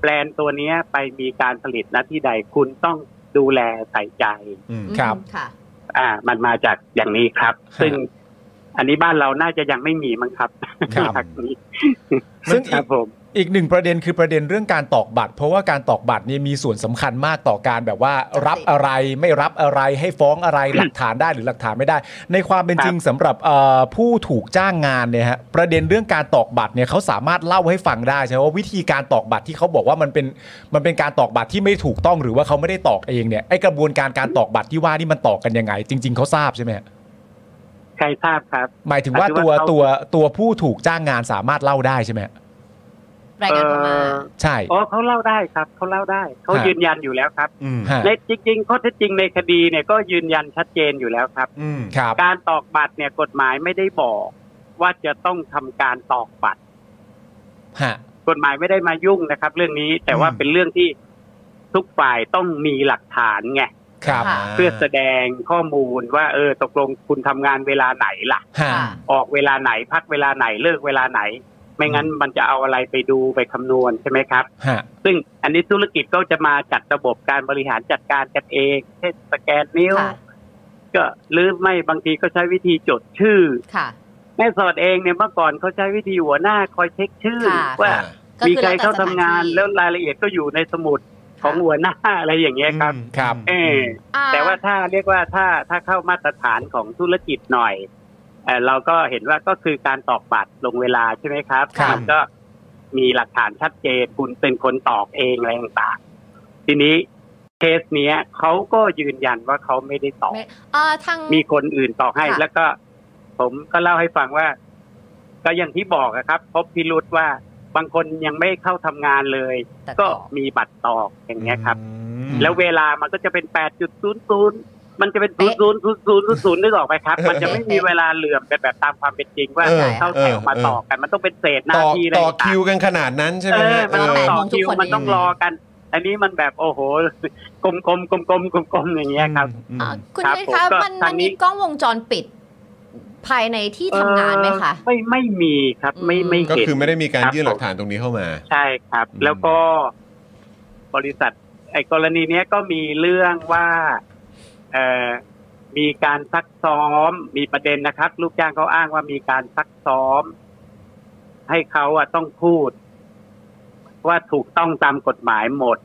แบรนด์ตัวนี้ไปมีการผลิตณที่ใดคุณต้องดูแลใส่ใจครับอ่ามันมาจากอย่างนี้ครับซึ่งอันนี้บ้านเราน่าจะยังไม่มีมั้งครับครับซึ่งครับผมอีกหนึ่งประเด็นคือประเด็นเรื่องการตอกบัตรเพราะว่าการตอกบัตรนี่มีส่วนสำคัญมากต่อการแบบว่ารับอะไรไม่รับอะไรให้ฟ้องอะไรหลักฐานได้หรือหลักฐานไม่ได้ในความเป็นจริงสำหรับผู้ถูกจ้างงานเนี่ยฮะประเด็นเรื่องการตอกบัตรเนี่ยเขาสามารถเล่าให้ฟังได้ใช่ไหมว่าวิธีการตอกบัตรที่เขาบอกว่ามันเป็นมันเป็นการตอกบัตรที่ไม่ถูกต้องหรือว่าเขาไม่ได้ตอกเองเนี่ยไอกระบวนการการตอกบัตรที่ว่านี่มันตอกกันยังไงจริงๆเขาทราบใช่ไหมใครทราบครับหมายถึงว่าตัวตัวตัวผู้ถูกจ้างงานสามารถเล่าได้ใช่ไหมรายงานเข้ามาใช่อ๋อเขาเล่าได้ครับเขาเล่าได้เขายืนยันอยู่แล้วครับในจริงๆข้อเท็จจริงในคดีเนี่ยก็ยืนยันชัดเจนอยู่แล้วครับการตอกบัตรเนี่ยกฎหมายไม่ได้บอกว่าจะต้องทำการตอกบัตรกฎหมายไม่ได้มายุ่งนะครับเรื่องนี้แต่ว่าเป็นเรื่องที่ทุกฝ่ายต้องมีหลักฐานไงเพื่อแสดงข้อมูลว่าเออตกลงคุณทำงานเวลาไหนล่ะออกเวลาไหนพักเวลาไหนเลิกเวลาไหน ไม่งั้นมันจะเอาอะไรไปดูไปคำนวณใช่ไหมครับซึ่งอันนี้ธุรกิจก็จะมาจัดระบบการบริหารจัดการกันเองเช่นสแกนนิ้วก็หรือไม่บางทีก็ใช้วิธีจดชื่อแม่สอดเองเนี่ยเมื่อก่อนเขาใช้วิธีหัวหน้าคอยเช็คชื่อว่ามีใครเข้าทำงานแล้วรายละเอียดก็อยู่ในสมุดของหัวหน้าอะไรอย่างเงี้ยครับครับเออแต่ว่าถ้าเรียกว่าถ้าถ้าเข้ามาตรฐานของธุรกิจหน่อยเออเราก็เห็นว่าก็คือการตอกบัตรลงเวลาใช่ไหมครับมันก็มีหลักฐานชัดเจนคุณเป็นคนตอกเองอะไรต่างๆทีนี้เคสเนี้ยเขาก็ยืนยันว่าเขาไม่ได้ตอกมีคนอื่นตอกให้แล้วก็ผมก็เล่าให้ฟังว่าก็อย่างที่บอกนะครับพบพิรุธว่าบางคนยังไม่เข้าทำงานเลยก็มีบัตรตอกอย่างเงี้ยครับแล้วเวลามันก็จะเป็น แปดจุดศูนย์ศูนย์ มันจะเป็น ศูนย์จุดศูนย์ศูนย์ศูนย์ นึกออกไหมครับมันจะไม่มีเวลาเหลื่อมกันแบบตามความเป็นจริงว่าเข้าแถวมาตอกกันมันต้องเป็นเศษหน้าที่เลยต่อคิวกันขนาดนั้นใช่ไหมมันต้องต่อคิวมันต้องรอกันอันนี้มันแบบโอ้โหกลมๆกลมๆกลมๆอย่างเงี้ยครับคุณนี่คะมันมีกล้องวงจรปิดภายในที่ทำงานไหมคะไม่ไม่มีครับไม่ไม่ก็คือไม่ได้มีการยื่นหลักฐานตรงนี้เข้ามาใช่ครับแล้วก็บริษัทไอ้กรณีเนี้ยก็มีเรื่องว่าเอ่อมีการซักซ้อมมีประเด็นนะครับลูกจ้างเขาอ้างว่ามีการซักซ้อมให้เขาอ่ะต้องพูดว่าถูกต้องตามกฎหมายหมด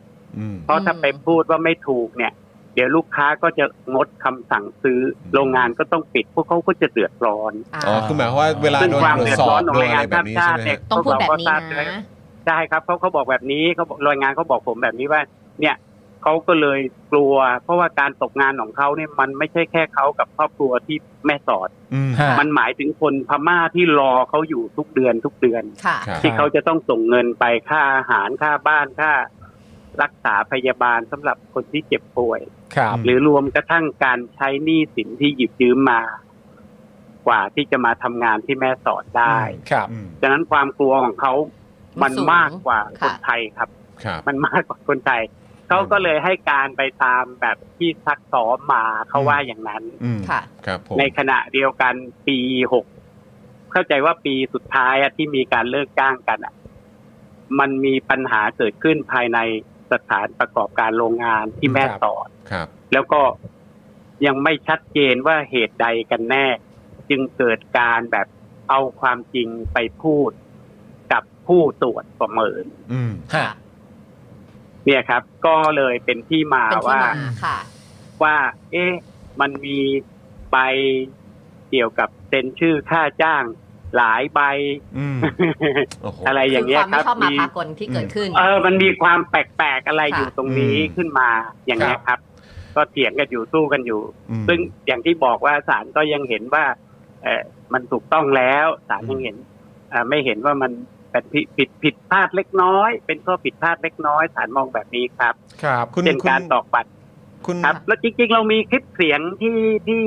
เพราะถ้าไปพูดว่าไม่ถูกเนี่ยเดี๋ยวลูกค้าก็จะงดคำสั่งซื้อโรงงานก็ต้องปิดพวกเขาก็จะเดือดร้อนอ๋อคือหมายว่าเวลาโดนตรวจสอบโรงงานแบบนี้ใช่ไหมต้องพูดแบบนี้นะใช่ครับเขาเขาบอกแบบนี้เขาบอกโรงงานเขาบอกผมแบบนี้ว่าเนี่ยเขาก็เลยกลัวเพราะว่าการตกงานของเขาเนี่ยมันไม่ใช่แค่เขากับครอบครัวที่แม่สอดมันหมายถึงคนพม่าที่รอเขาอยู่ทุกเดือนทุกเดือนที่เขาจะต้องส่งเงินไปค่าอาหารค่าบ้านค่ารักษาพยาบาลสำหรับคนที่เจ็บป่วยหรือรวมกระทั่งการใช้หนี้สินที่หยิบยืมมากว่าที่จะมาทำงานที่แม่สอดได้ดังนั้นความกลัวของเขามันมากกว่าคนไทยครับมันมากกว่าคนไทยเขาก็เลยให้การไปตามแบบที่ซักซ้อมมาเขาว่าอย่างนั้นในขณะเดียวกันปีหกเข้าใจว่าปีสุดท้ายที่มีการเลิกจ้างกันมันมีปัญหาเกิดขึ้นภายในสถานประกอบการโรงงานที่แม่สอดแล้วก็ยังไม่ชัดเจนว่าเหตุใดกันแน่จึงเกิดการแบบเอาความจริงไปพูดกับผู้ตรวจประเมินเนี่ยครับก็เลยเป็นที่มาว่าว่าเอ๊ะมันมีใบเกี่ยวกับเซ็นชื่อค่าจ้างหลายใบ อ, อะไรอย่างเงี้ยครับความไม่ชอบมาพากลที่เกิดขึ้นเออมันมีความแปลกๆอะไรอยู่ตรงนี้ขึ้นมาอย่างเงี้ยครับก็เถียงกันอยู่สู้กันอยู่ซึ่งอย่างที่บอกว่าศาลก็ยังเห็นว่าเออมันถูกต้องแล้วศาลยังเห็นเออไม่เห็นว่ามันเป็นผิดผิดพลาดเล็กน้อยเป็นข้อผิดพลาดเล็กน้อยศาลมองแบบนี้ครับครับเป็นการตอกบัตรครับแล้วจริงๆเรามีคลิปเสียงที่ที่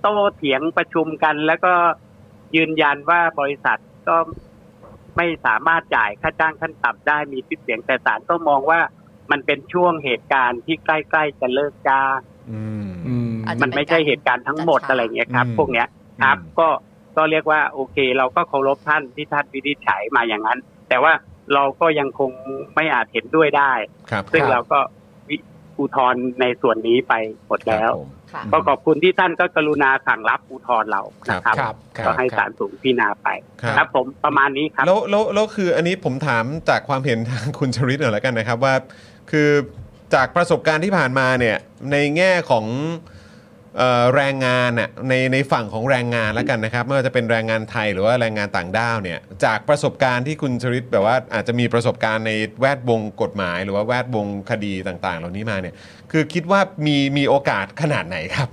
โต้เถียงประชุมกันแล้วก็ยืนยันว่าบริษัทก็ไม่สามารถจ่ายค่าจ้างขั้นต่ำได้มีติดเสียงแต่ศาลก็มองว่ามันเป็นช่วงเหตุการณ์ที่ใกล้ๆจะเลิกจ้างมันไม่ใช่เหตุการณ์ทั้งหมดอะไรเงี้ยครับพวกเนี้ยครับก็ก็เรียกว่าโอเคเราก็เคารพท่านที่ท่านวินิจฉัยมาอย่างนั้นแต่ว่าเราก็ยังคงไม่อาจเห็นด้วยได้ซึ่งเราก็อุทธรณ์ในส่วนนี้ไปหมดแล้วก็ขอบคุณที่ท่านก็กรุณาสั่งรับอุทธรณ์เรานะครับก็ให้ศาลสูงพิจารณาไปครับผมประมาณนี้ครับแล้วแล้วแล้วคืออันนี้ผมถามจากความเห็นทางคุณชริตหน่อยแล้วกันนะครับว่าคือจากประสบการณ์ที่ผ่านมาเนี่ยในแง่ของแรงงานน่ะในในฝั่งของแรงงานแล้วกันนะครับไม่ว่าจะเป็นแรงงานไทยหรือว่าแรงงานต่างด้าวเนี่ยจากประสบการณ์ที่คุณชริตแบบว่าอาจจะมีประสบการณ์ในแวดวงกฎหมายหรือว่าแวดวงคดีต่างๆเหล่านี้มาเนี่ยคือคิดว่ามีมีโอกาสขนาดไหนครับ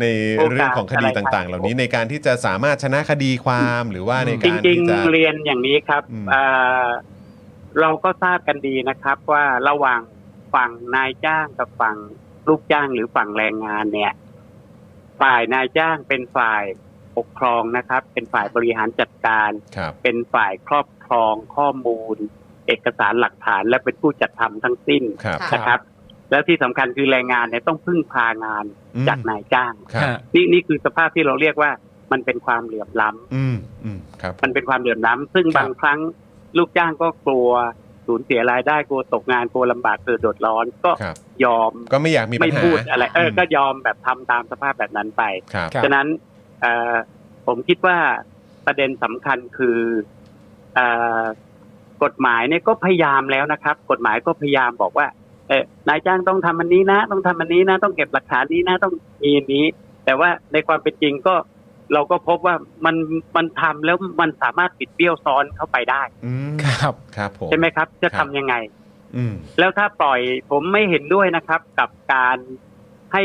ในเรื่องของคดีต่างๆเหล่านี้ในการที่จะสามารถชนะคดีความหรือว่าในการที่จะเรียนอย่างนี้ครับเราก็ทราบกันดีนะครับว่าระหว่างฝั่งนายจ้างกับฝั่งลูกจ้างหรือฝั่งแรงงานเนี่ยฝ่ายนายจ้างเป็นฝ่ายปกครองนะครับเป็นฝ่ายบริหารจัดการเป็นฝ่ายครอบครองข้อมูลเอกสารหลักฐานและเป็นผู้จัดทำทั้งสิ้นนะครับแล้วที่สำคัญคือแรงงานเนี่ยต้องพึ่งพางานจากนายจ้างนี่นี่คือสภาพที่เราเรียกว่า มันเป็นความเหลื่อมล้ำอืมอืมครับมันเป็นความเหลื่อมล้ำซึ่งบางครั้งลูกจ้างก็กลัวสูญเสียรายได้กลัวตกงานกลัวลำบากกลัวเดือดร้อนก็ยอมก็ไม่อยากมีปัญหาไม่พูดอะไรเออก็ยอมแบบทำตามสภาพแบบนั้นไปฉะนั้นเอ่อผมคิดว่าประเด็นสำคัญคือกฎหมายเนี่ยก็พยายามแล้วนะครับกฎหมายก็พยายามบอกว่าเอ่อนายจ้างต้องทำอันนี้นะต้องทำอันนี้นะต้องเก็บหลักฐานนี้นะต้องมีนี้แต่ว่าในความเป็นจริงก็เราก็พบว่ามันมันทำแล้วมันสามารถปิดเบี้ยวซ้อนเข้าไปได้ครับครับผมใช่ไหมครับจะทำยังไงแล้วถ้าปล่อยผมไม่เห็นด้วยนะครับกับการให้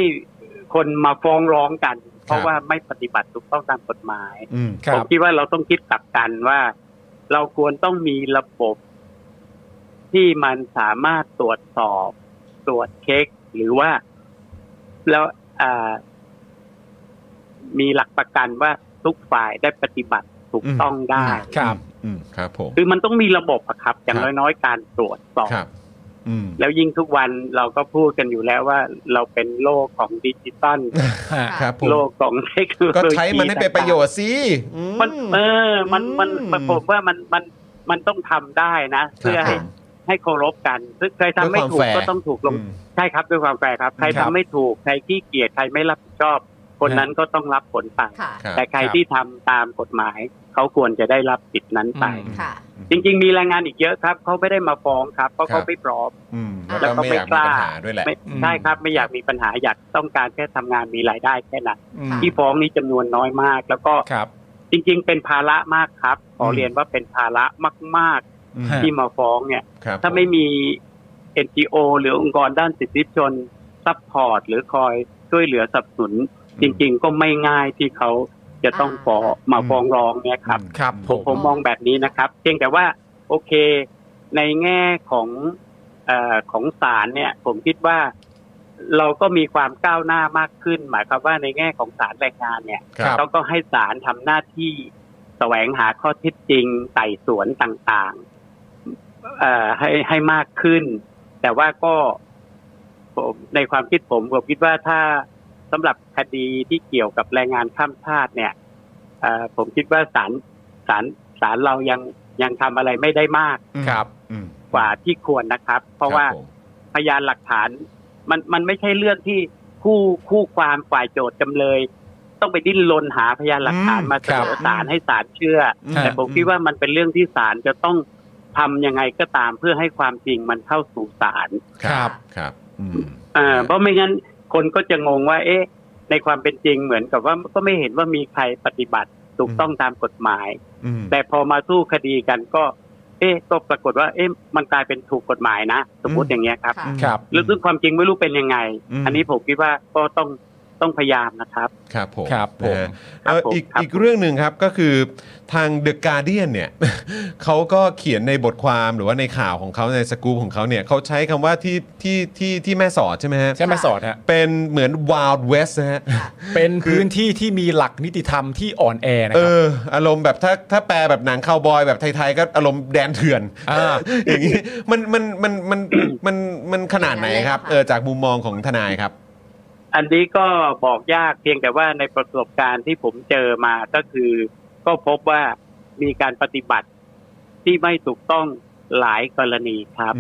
คนมาฟ้องร้องกันเพราะว่าไม่ปฏิบัติถูกต้องตามกฎหมายผมคิดว่าเราต้องคิดกลับกันว่าเราควรต้องมีระบบที่มันสามารถตรวจสอบตรวจเช็คหรือว่าแล้วอ่ามีหลักประกันว่าทุกฝ่ายได้ปฏิบัติถูกต้องได้ครับครับผมคือมันต้องมีระบบอะครับอย่างน้อยๆการตรวจสอบแล้วยิ่งทุกวันเราก็พูดกันอยู่แล้วว่าเราเป็นโลกของดิจิตอลโลกของเทคโนโลยีก็ใช้มันให้เป็นประโยชน์สิมันเออมันมันผมว่ามันมันมันต้องทำได้นะเพื่อให้ให้เคารพกันซึ่งใครทำไม่ถูกก็ต้องถูกลงใช่ครับด้วยความแฟร์ครับใครทำไม่ถูกใครขี้เกียจใครไม่รับผิดชอบคนนั้นก็ต้องรับผลไปแต่ใครที่ทำตามกฎหมายเขาควรจะได้รับสิทธินั้นไปจริงๆมีแรงงานอีกเยอะครับเขาไม่ได้มาฟ้องครับเพราะเขาไม่พร้อมแล้วก็ไม่กล้าใช่ครับไม่อยากมีปัญหาอยากต้องการแค่ทำงานมีรายได้แค่นั้นที่ฟ้องนี้จำนวนน้อยมากแล้วก็จริงๆเป็นภาระมากครับขอเรียนว่าเป็นภาระมากๆที่มาฟ้องเนี่ยถ้าไม่มี เอ็น จี โอ หรือองค์กรด้านสิทธิชนซัพพอร์ตหรือคอยช่วยเหลือสนับสนุนจริงๆก็ไม่ง่ายที่เขาจะต้องฟ้องมาฟ้องร้องเนี่ยครับครับผมผมมองแบบนี้นะครับเพียงแต่ว่าโอเคในแง่ของเอ่อของศาลเนี่ยผมคิดว่าเราก็มีความก้าวหน้ามากขึ้นหมายความว่าในแง่ของศาลแรงงานเนี่ยเขาก็ให้ศาลทำหน้าที่แสวงหาข้อเท็จจริงไต่สวนต่างๆเอ่อให้ให้มากขึ้นแต่ว่าก็ผมในความคิดผมผมคิดว่าถ้าสำหรับคดีที่เกี่ยวกับแรงงานข้ามชาติเนี่ยผมคิดว่าศาลศาลศาลเรายังยังทำอะไรไม่ได้มากกว่าที่ควรนะครับเพราะว่าพยานหลักฐานมันมันไม่ใช่เรื่องที่คู่คู่ความฝ่ายโจทย์จำเลยต้องไปดิ้นรนหาพยานหลักฐานมาเสนอศาลให้ศาลเชื่อแต่ผมคิดว่ามันเป็นเรื่องที่ศาลจะต้องทำยังไงก็ตามเพื่อให้ความจริงมันเข้าสู่ศาลครับครับเพราะไม่งั้นคนก็จะงงว่าเอ๊ะในความเป็นจริงเหมือนกับว่าก็ไม่เห็นว่ามีใครปฏิบัติถูกต้องตามกฎหมายแต่พอมาสู้คดีกันก็เอ๊ะก็ปรากฏว่าเอ๊ะมันกลายเป็นถูกกฎหมายนะสมมติอย่างเงี้ยครับครับแล้วซึ่งความจริงไม่รู้เป็นยังไงอันนี้ผมคิดว่าก็ต้องต้องพยายามนะครับครับผมครับผมอีกอีกเรื่องหนึ่งครับก็คือทาง The Guardian เนี่ยเขาก็เขียนในบทความหรือว่าในข่าวของเขาในสกู๊ปของเขาเนี่ยเขาใช้คำว่าที่ที่ที่ที่แม่สอดใช่ไหมฮะใช่แม่สอดฮะเป็นเหมือน Wild West นะฮะเป็นพื้นที่ที่มีหลักนิติธรรมที่อ่อนแอนะครับเอออารมณ์แบบถ้าถ้าแปลแบบหนังคาวบอยแบบไทยๆก็อารมณ์แดนเถื่อนอ่าอย่างนี้มันมันมันมันมันมันขนาดไหนครับเออจากมุมมองของทนายครับอันนี้ก็บอกยากเพียงแต่ว่าในประสบการณ์ที่ผมเจอมาก็คือก็พบว่ามีการปฏิบัติที่ไม่ถูกต้องหลายกรณีครับ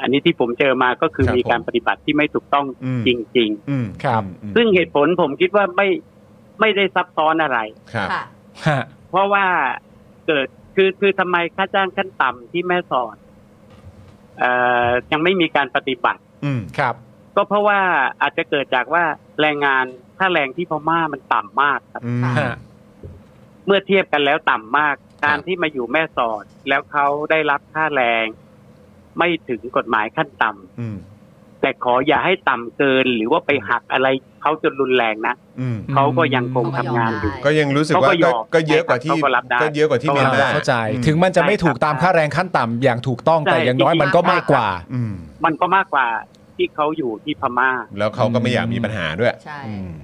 อันนี้ที่ผมเจอมาก็คือมีการปฏิบัติที่ไม่ถูกต้องจริงๆครับซึ่งเหตุผลผมคิดว่าไม่ไม่ได้ซับซ้อนอะไรครับเพราะว่าเกิดคือคือทำไมค่าจ้างขั้นต่ำที่แม่สอดเอ่อยังไม่มีการปฏิบัติครับก็เพราะว่าอาจจะเกิดจากว่าแรงงานค่าแรงที่พม่ามันต่ำมากครับเมื่อเทียบกันแล้วต่ำมากการที่มาอยู่แม่สอดแล้วเขาได้รับค่าแรงไม่ถึงกฎหมายขั้นต่ำแต่ขออย่าให้ต่ำเกินหรือว่าไปหักอะไรเขาจนรุนแรงนะเขาก็ยังคงทำงานอยู่ก็ยังรู้สึกว่าก็เยอะกว่าที่ก็เยอะกว่าที่เมียนมาเข้าใจถึงมันจะไม่ถูกตามค่าแรงขั้นต่ำอย่างถูกต้องแต่อย่างน้อยมันก็มากกว่ามันก็มากกว่าที่เขาอยู่ที่พม่าแล้วเขาก็ไม่อยากมีปัญหาด้วยใช่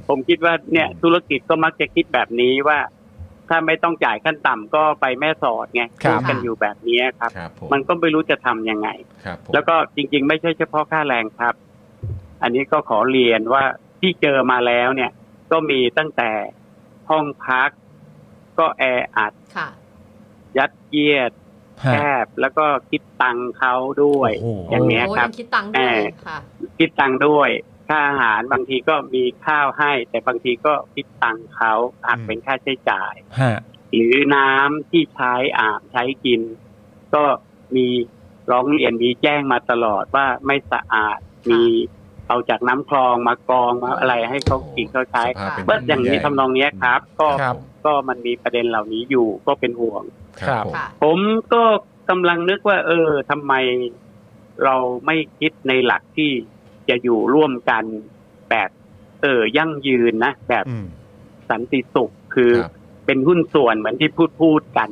ผมคิดว่าเนี่ยธุรกิจก็มักจะคิดแบบนี้ว่าถ้าไม่ต้องจ่ายขั้นต่ำก็ไปแม่สอดไงคู่กันอยู่แบบนี้ครับมันก็ไม่รู้จะทำยังไงแล้วก็จริงๆไม่ใช่เฉพาะค่าแรงครับอันนี้ก็ขอเรียนว่าที่เจอมาแล้วเนี่ยก็มีตั้งแต่ ห้องพักก็แออัดยัดเยียดแคบแล้วก็คิดตังเขาด้วยอย่างเนี้ยครับคิดตังด้วยค่ะคิดตังด้วยค่าอาหารบางทีก็มีข้าวให้แต่บางทีก็คิดตังเขาหักเป็นค่าใช้จ่ายหรือน้ำที่ใช้อาบใช้กินก็มีร้องเรียนมีแจ้งมาตลอดว่าไม่สะอาดมีเอาจากน้ำคลองมากรองมาอะไรให้เขากินเขาใช้เบิ้ลอย่างนี้ทำนองนี้ครับก็ก็มันมีประเด็นเหล่านี้อยู่ก็เป็นห่วงผมก็กำลังนึกว่าเออทำไมเราไม่คิดในหลักที่จะอยู่ร่วมกันแบบเออยั่งยืนนะแบบสันติสุขคือเป็นหุ้นส่วนเหมือนที่พูดพูดกัน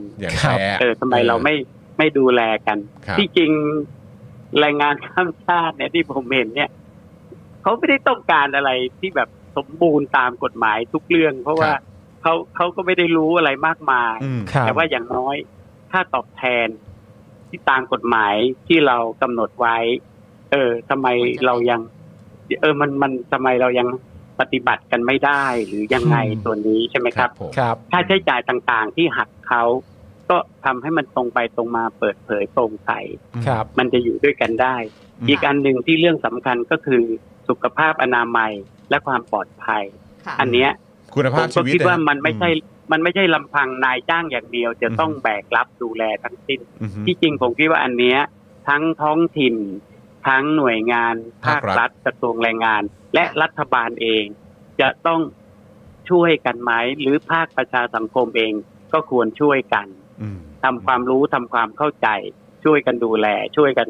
เออทำไมเราไม่ไม่ดูแลกันที่จริงแรงงานข้ามชาติเนี่ยที่ผมเห็นเนี่ยเขาไม่ได้ต้องการอะไรที่แบบสมบูรณ์ตามกฎหมายทุกเรื่องเพราะว่าเขาเขาก็ไม่ได้รู้อะไรมากมายแต่ว่าอย่างน้อยค่าตอบแทนที่ตามกฎหมายที่เรากำหนดไว้เออทำไมเรายังเออมันมันทำไมเรายังปฏิบัติกันไม่ได้หรือยังไงส่วนนี้ใช่ไหมครับค่าใช้จ่ายต่างๆที่หักเขาก็ทำให้มันตรงไปตรงมาเปิดเผยโปร่งใสมันจะอยู่ด้วยกันได้อีกอันหนึ่งที่เรื่องสำคัญก็คือสุขภาพอนามัยและความปลอดภัยอันเนี้ยคุณภาพชีวิตคิดว่ามันไม่ใช่มันไม่ใช่ลำพังนายจ้างอย่างเดียวจะต้องแบกรับดูแลทั้งสิ้นที่จริงผมคิดว่าอันเนี้ยทั้งท้องถิ่นทั้งหน่วยงานภาครัฐกระทรวงแรงงานและรัฐบาลเองจะต้องช่วยกันไหมหรือภาคประชาสังคมเองก็ควรช่วยกันทำความรู้ทำความเข้าใจช่วยกันดูแลช่วยกัน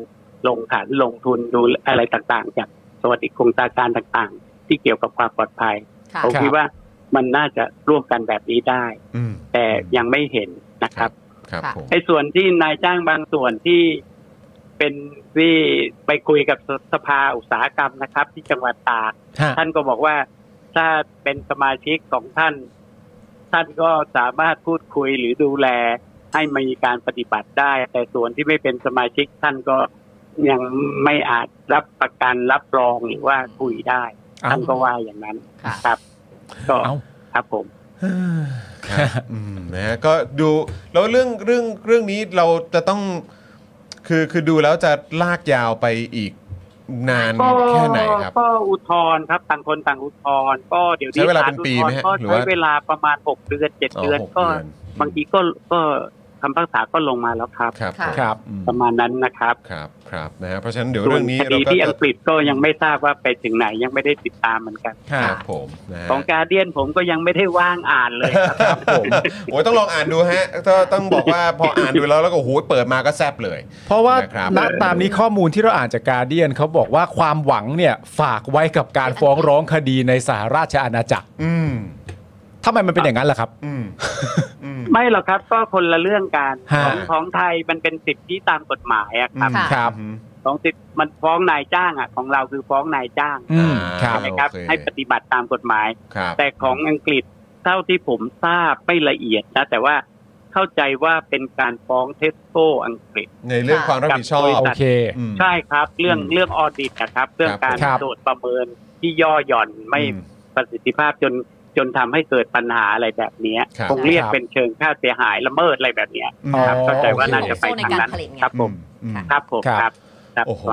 ลงขันลงทุนดูอะไรต่างๆจากสวัสดิการโครงการต่างๆที่เกี่ยวกับความปลอดภัยผมคิดว่ามันน่าจะร่วมกันแบบนี้ได้แต่ยังไม่เห็นนะครับไอ้ส่วนที่นายจ้างบางส่วนที่เป็นที่ไปคุยกับสภาอุตสาหกรรมนะครับที่จังหวัดตากท่านก็บอกว่าถ้าเป็นสมาชิกของท่านท่านก็สามารถพูดคุยหรือดูแลให้มีการปฏิบัติได้แต่ส่วนที่ไม่เป็นสมาชิกท่านก็ยังไม่อาจรับประกันรับรองหรือว่าคุยได้ท่านก็ว่าอย่างนั้นครับก็ครับผมนะก็ดูแล้วเรื่องเรื่องเรื่องนี้เราจะต้องคือคือดูแล้วจะลากยาวไปอีกนานแค่ไหนครับก็อุทธรณ์ครับต่างคนต่างอุทธรณ์ก็เดี๋ยวนี้ใช้เวลาเป็นปีไหมฮะใช้เวลาประมาณหกเดือนเจ็ดเดือนก็บางทีก็ก็คำพิพากษาก็ลงมาแล้วครับครับประมาณนั้นนะครับครับครับนะฮะเพราะฉะนั้นเดี๋ยวเรื่องนี้เราก็ที่อังกฤษก็ยังไม่ทราบว่าไปถึงไหนยังไม่ได้ติดตามเหมือนกันครับผมของGuardianผมก็ยังไม่ได้ว่างอ่านเลยครับผมโอ้ยต้องลองอ่านดูฮะต้องบอกว่าพออ่านดูแล้วแล้วก็โอ้ยเปิดมาก็แซ่บเลยเพราะว่าตามนี้ข้อมูลที่เราอ่านจากGuardianเขาบอกว่าความหวังเนี่ยฝากไว้กับการฟ้องร้องคดีในสหราชอาณาจักรอืมทำไมมันเป็นอย่างนั้นล่ะครับไม่หรอกครับก็คนละเรื่องการของของไทยมันเป็นสิทธิตามกฎหมายอะครับของสิทธิมันฟ้องนายจ้างอะของเราคือฟ้องนายจ้างใช่ไหมครับให้ปฏิบัติตามกฎหมายแต่ของอังกฤษเท่าที่ผมทราบไม่ละเอียดนะแต่ว่าเข้าใจว่าเป็นการฟ้อง Tesco อังกฤษในเรื่องความรับผิดชอบโอเคใช่ครับเรื่องเรื่องออดิตนะครับเรื่องการตรวจประเมินที่ย่อหย่อนไม่ประสิทธิภาพจนจนทำให้เกิดปัญหาอะไรแบบนี้คงเรียกเป็นเชิงค่าเสียหายละเมิดอะไรแบบนี้ครับเข้าใจว่าน่าจะไปทางนั้นครับผมครับผมครับโอ้โห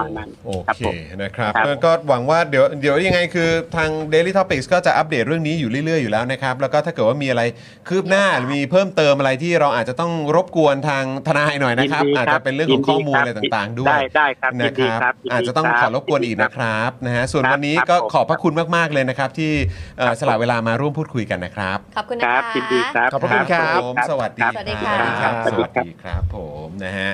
โอเคนะครับก็หวังว่าเดี๋ยวเดี๋ยวยังไงคือทาง Daily Topics ก็จะอัปเดตเรื่องนี้อยู่เรื่อยๆอยู่แล้วนะครับแล้วก็ถ้าเกิดว่ามีอะไรคืบหน้าหรือมีเพิ่มเติมอะไรที่เราอาจจะต้องรบกวนทางทนายหน่อยนะครับอาจจะเป็นเรื่องของข้อมูลอะไรต่างๆด้วยได้ครับนะครับอาจจะต้องขอรบกวนอีกนะครับนะฮะส่วนวันนี้ก็ขอบพระคุณมากๆเลยนะครับที่สละเวลามาร่วมพูดคุยกันนะครับขอบคุณนะครับยินดีครับขอบคุณครับสวัสดีครับสวัสดีครับผมนะฮะ